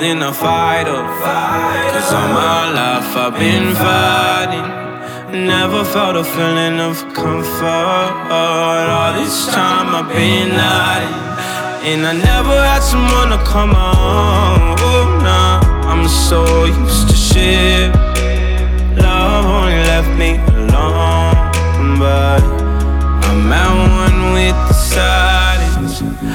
Than a fighter, 'cause all my life I've been fighting. Never felt a feeling of comfort. All this time I've been hiding, and I never had someone to come on. Oh nah, I'm so used to shit. Love only left me alone, but I'm at one with the silence.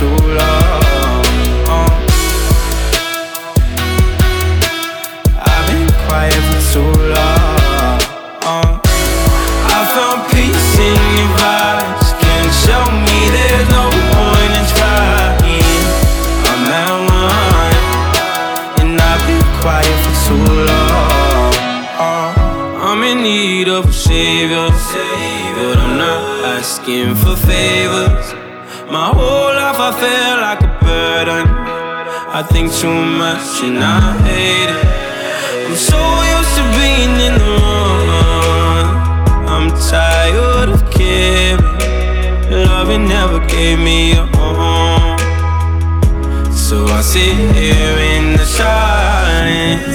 Too long. I've been quiet for too long. I found peace in your vibes. Can't show me there's no point in trying. I'm at one, and I've been quiet for too long. I'm in need of a savior, but I'm not asking for favors. My whole life I feel like a burden. I think too much and I hate it. I'm so used to being in the wrong. I'm tired of caring. Loving never gave me a home, so I sit here in the silence.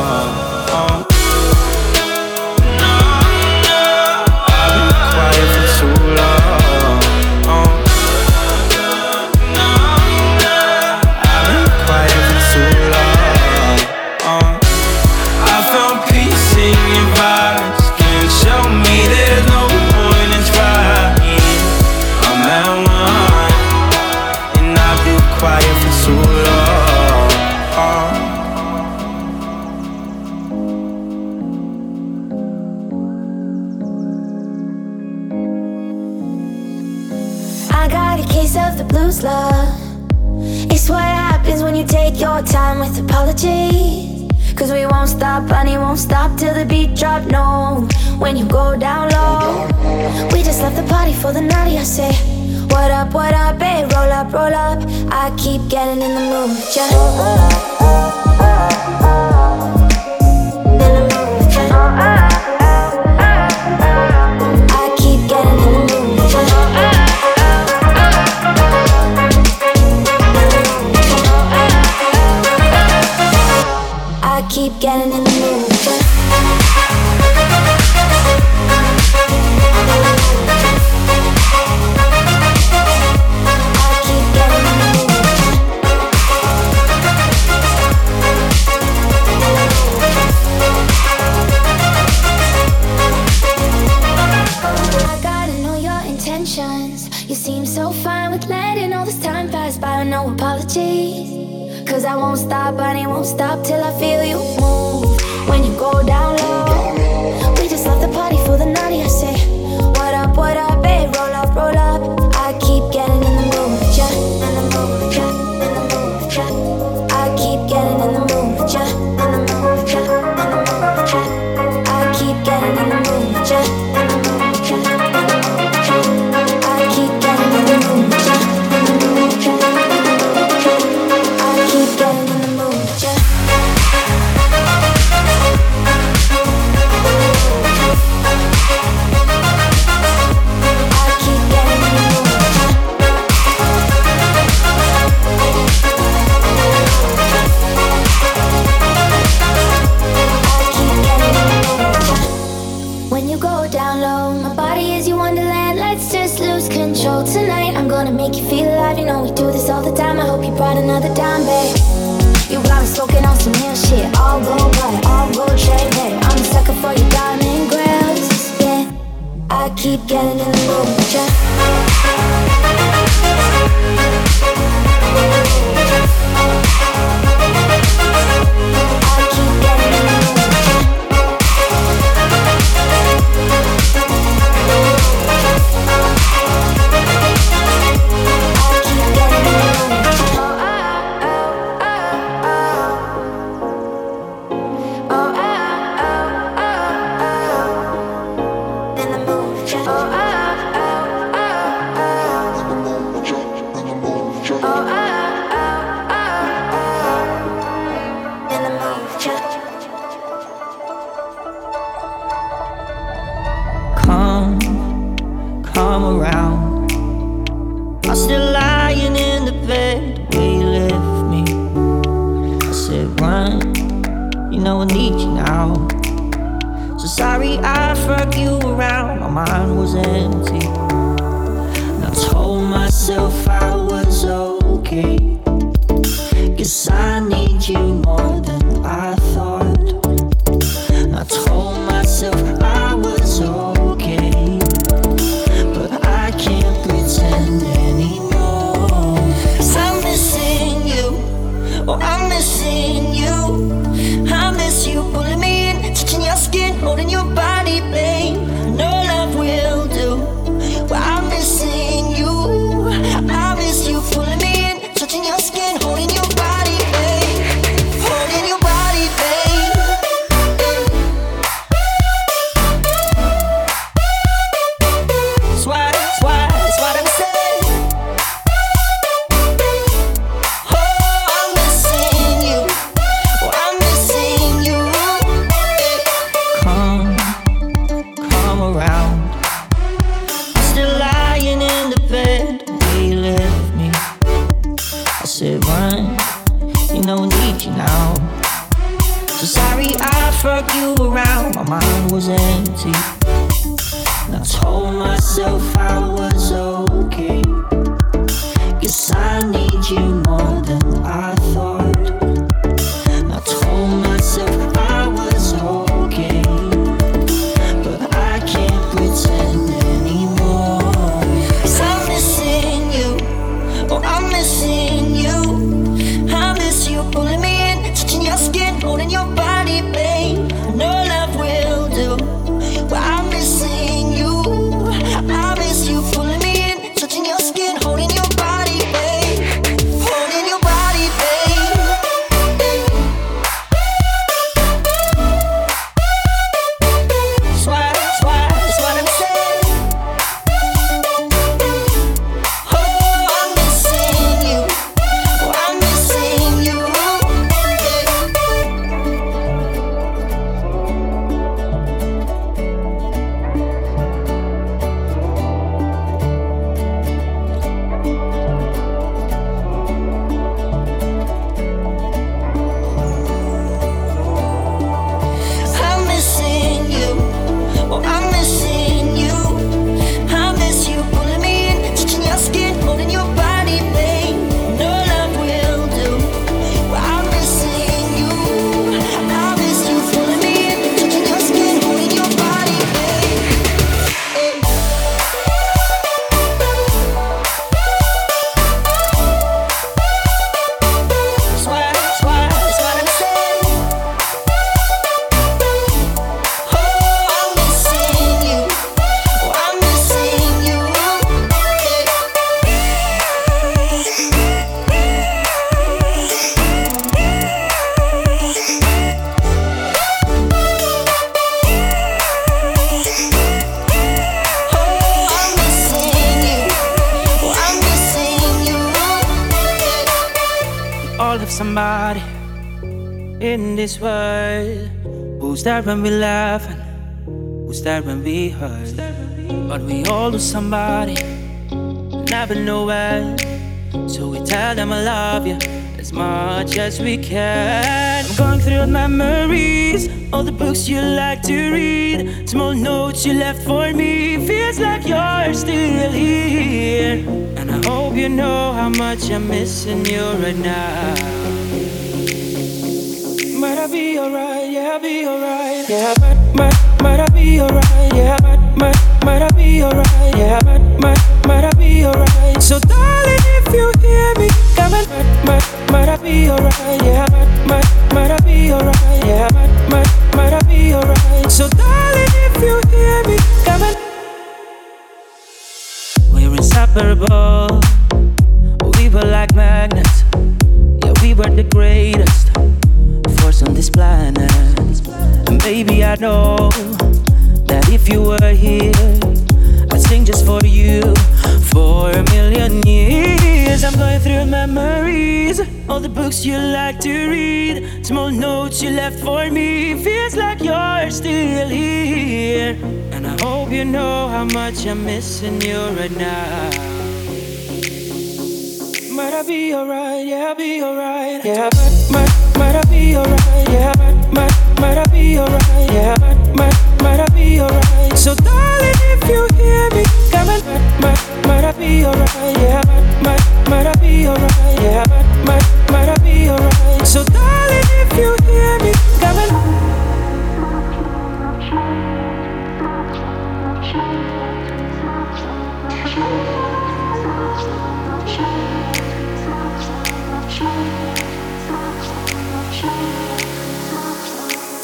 I've been quiet for too long. I'm I got a case of the blues, love. It's what happens when you take your time with apologies. Cause we won't stop, honey, won't stop till the beat drop, no. When you go down low, we just left the party for the naughty, I say. What up, babe, roll up, roll up. I keep getting in the mood, yeah. In the mood, yeah. Keep getting in the mood. I keep getting in the mood. I gotta know your intentions. You seem so fine with letting all this time pass by. No apologies. Cause I won't stop, honey, won't stop till I feel you move. When you go down low, we just left the party for the naughty, I say. What up, babe, roll up, roll up. I keep getting in the mood, yeah. In the mood, yeah. In the mood, yeah. I keep getting in the mood, yeah. In the mood, yeah. In the mood, yeah. I keep getting in the mood, yeah. In the mood, yeah. In the mood, yeah. I keep getting in the mood, yeah. In the mood, yeah. Getting in the mood, yeah. I keep getting in the mood, yeah. I keep getting in the mood, yeah. When you go down low, my body is your wonderland. Let's just lose control tonight. I'm gonna make you feel alive. You know we do this all the time. I hope you brought another dime, babe. You got me smoking on some real shit. All go right, all go trade, babe. I'm a sucker for your diamond grills, yeah. I keep getting in the mood, yeah. I keep getting in the mood, yeah. I keep getting in the mood, yeah. Skin all have somebody in this world who's there when we laugh and who's there when we hurt. But we all lose somebody, never know when. So we tell them I love you as much as we can. I'm going through memories, all the books you like to read, small notes you left for me. Feels like you're still here, and I hope you know how much I'm missing you right now. Might I be alright? Yeah, I'll be alright. Yeah, might I be alright? Yeah, might I be alright? Yeah, might I be alright? So darling, if you hear me coming, might I be alright? Yeah, might I be alright? Yeah, might I be alright? So darling, if you hear me coming, we're inseparable. We were like magnets. Yeah, we were the greatest force on this planet. And baby, I know that if you were here, I'd sing just for you for a million years. I'm going through memories, all the books you like to read, small notes you left for me. Feels like you're still here, and I hope you know how much I'm missing you right now. Might I be alright? Yeah, I'll be alright. Yeah, might I be alright? Yeah, might I be alright? Yeah, might I be alright? So darling, if you hear me coming, might I be alright? Yeah, might I be alright? Yeah, might I be alright? So darling, if you hear me coming.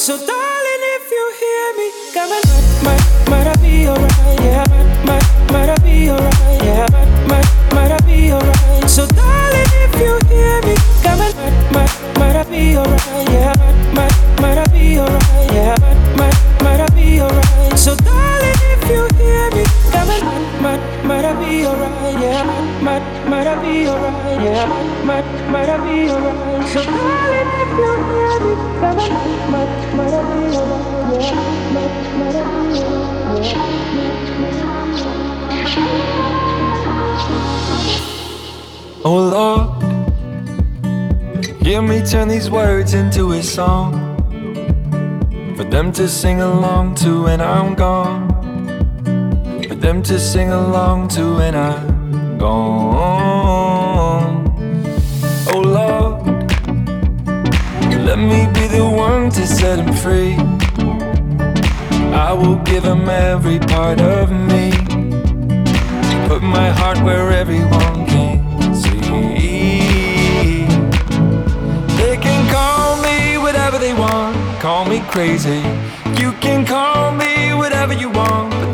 So darling, if you hear me coming, might I be alright? Yeah, might I be alright? Yeah, might I be alright? So darling, if you hear me coming, might I be alright? Yeah, might I be alright? Yeah, might I be alright? So darling, if you hear me coming, might I be alright? Yeah, might I be alright? Yeah, might I be alright? So darling, if you hear me coming, might I be alright? Yeah, might I be alright? Yeah. Oh Lord, hear me turn these words into a song for them to sing along to when I'm gone. For them to sing along to when I'm gone. Oh Lord, let me be the one to set him free. I will give him every part of me. Put my heart where everyone can see. They can call me whatever they want. Call me crazy. You can call me whatever you want, but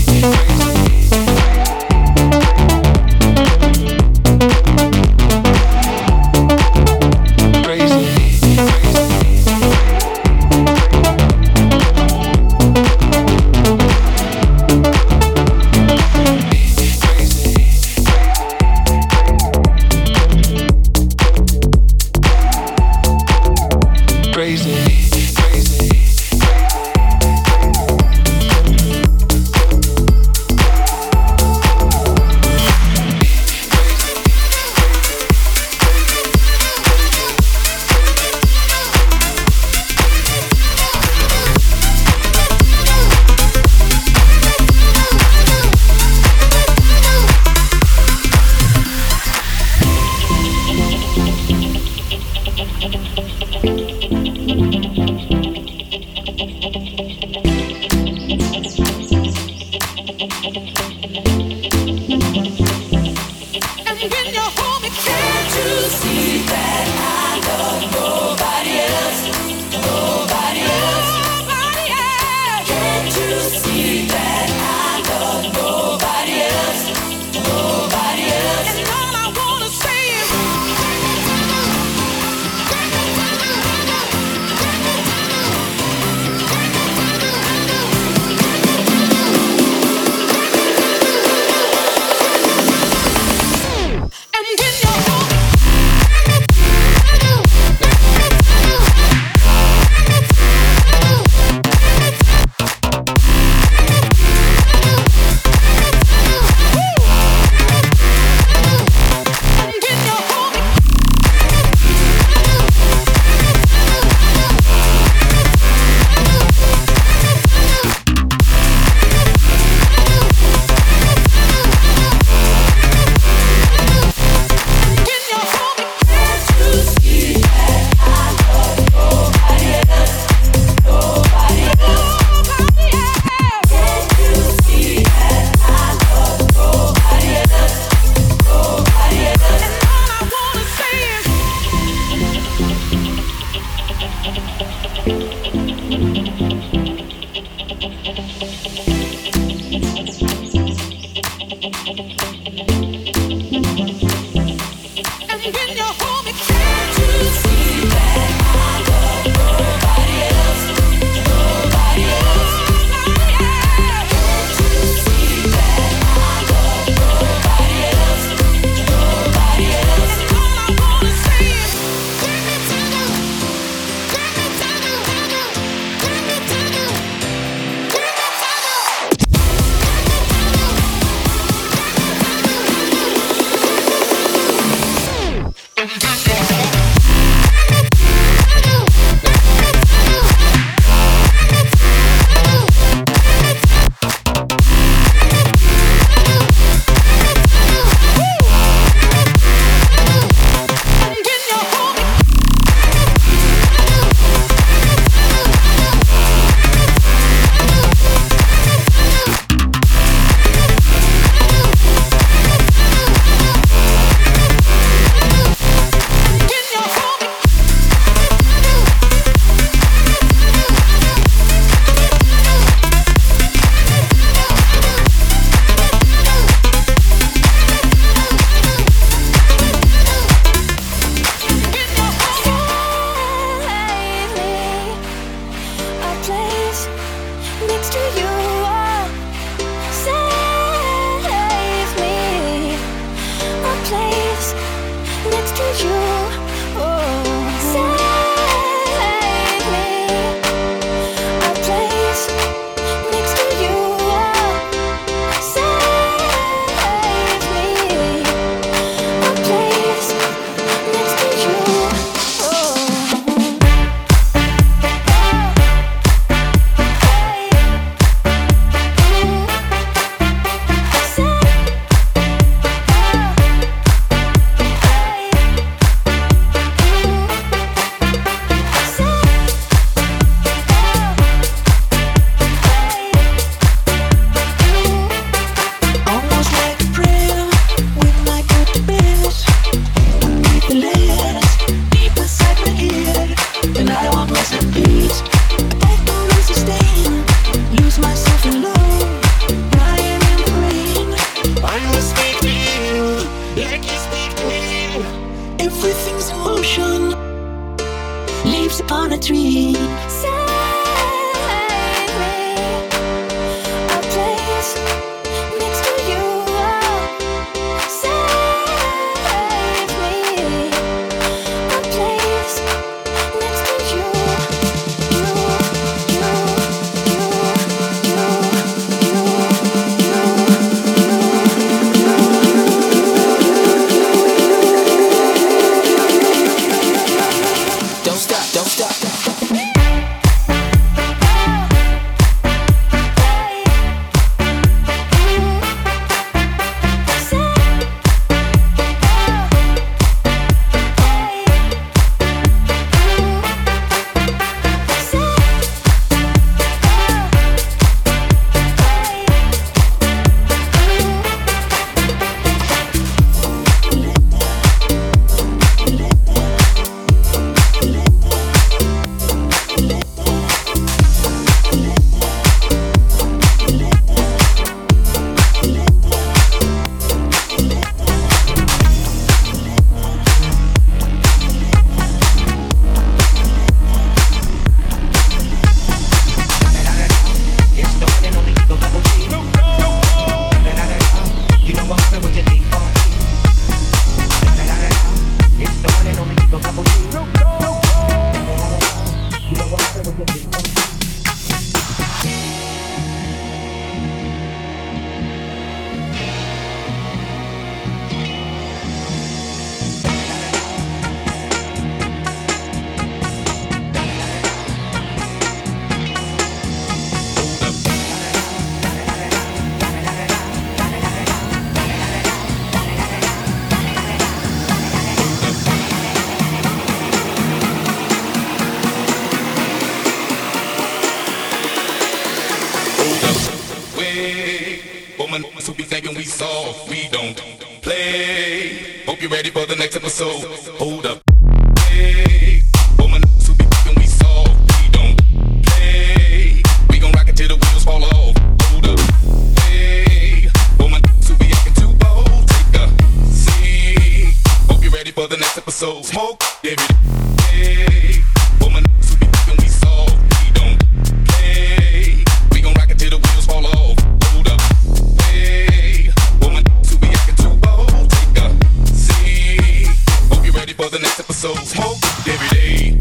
Crazy. We gon' rock it till the wheels fall off. Hold up, hey, woman, to be acting too. So smoke every day. But my niggas who be thinking we soft, we don't play. We gon' rock it till the wheels fall off. Hold up, hey. But my niggas who be acting too bold, take a seat. Hope you ready for the next episode. Smoke every day.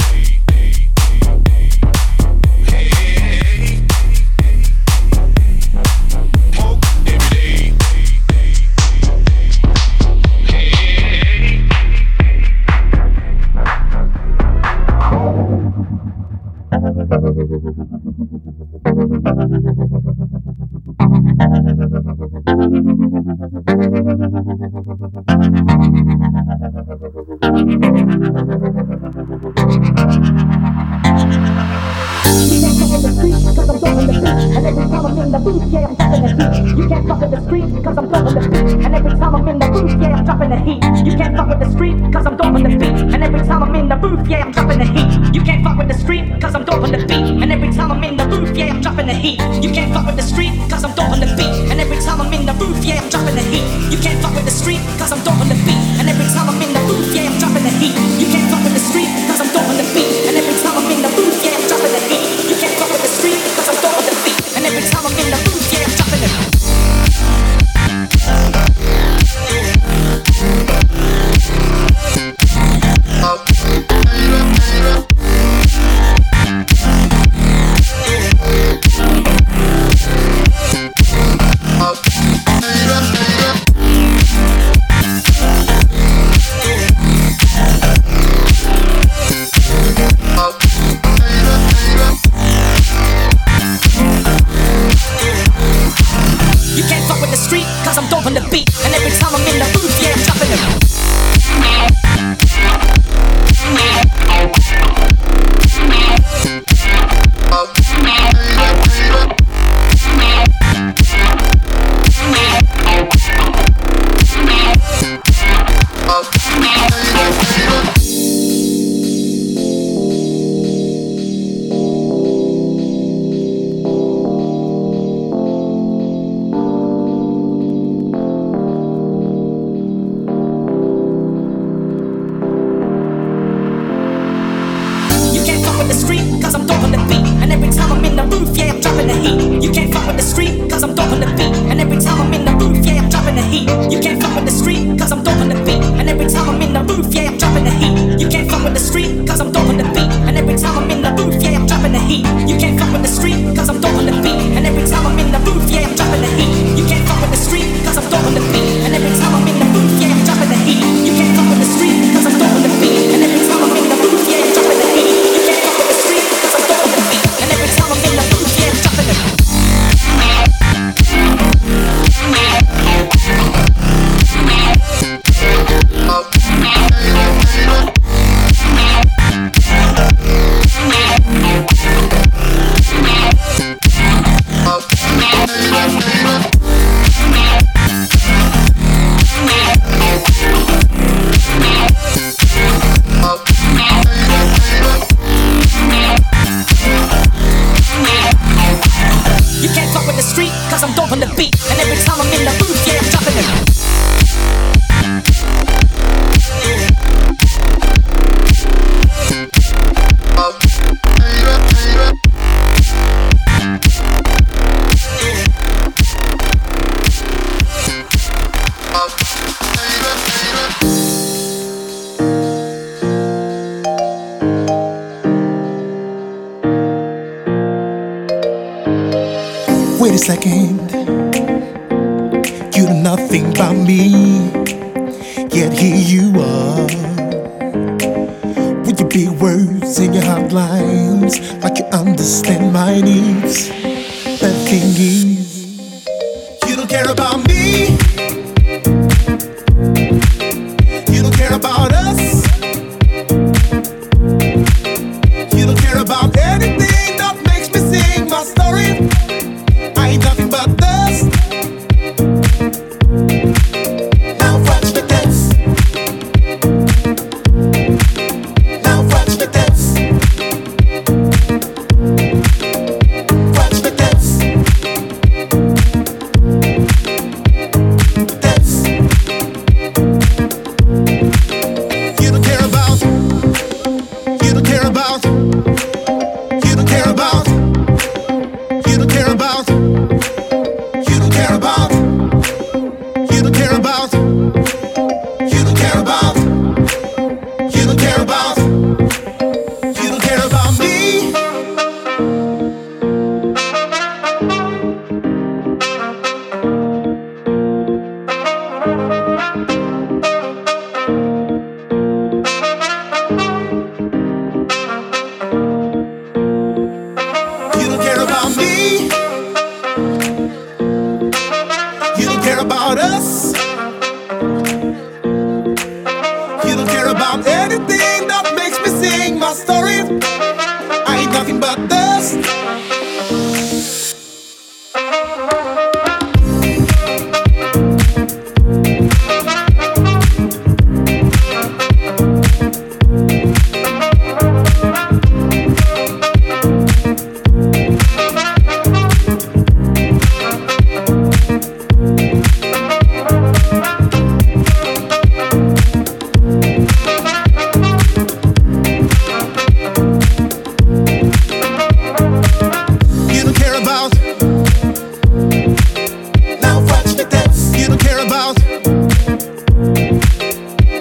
about.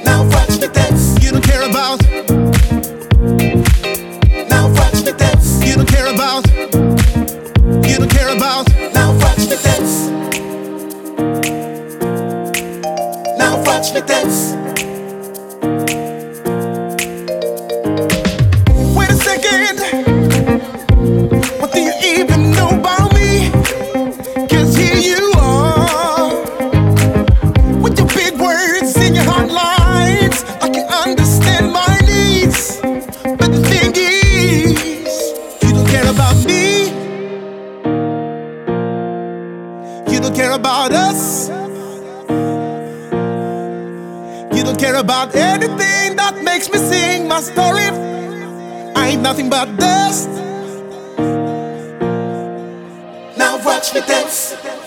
Now watch the dance you don't care about. Now watch the dance you don't care about. You don't care about. Now watch the dance. Now watch the dance. Wait a second. What do you even know about me? 'Cause here you are with your big words and your hot lines, like you understand my needs. But the thing is, you don't care about me. You don't care about us. You don't care about anything that makes me sing my story. I ain't nothing but dust. Now watch me dance.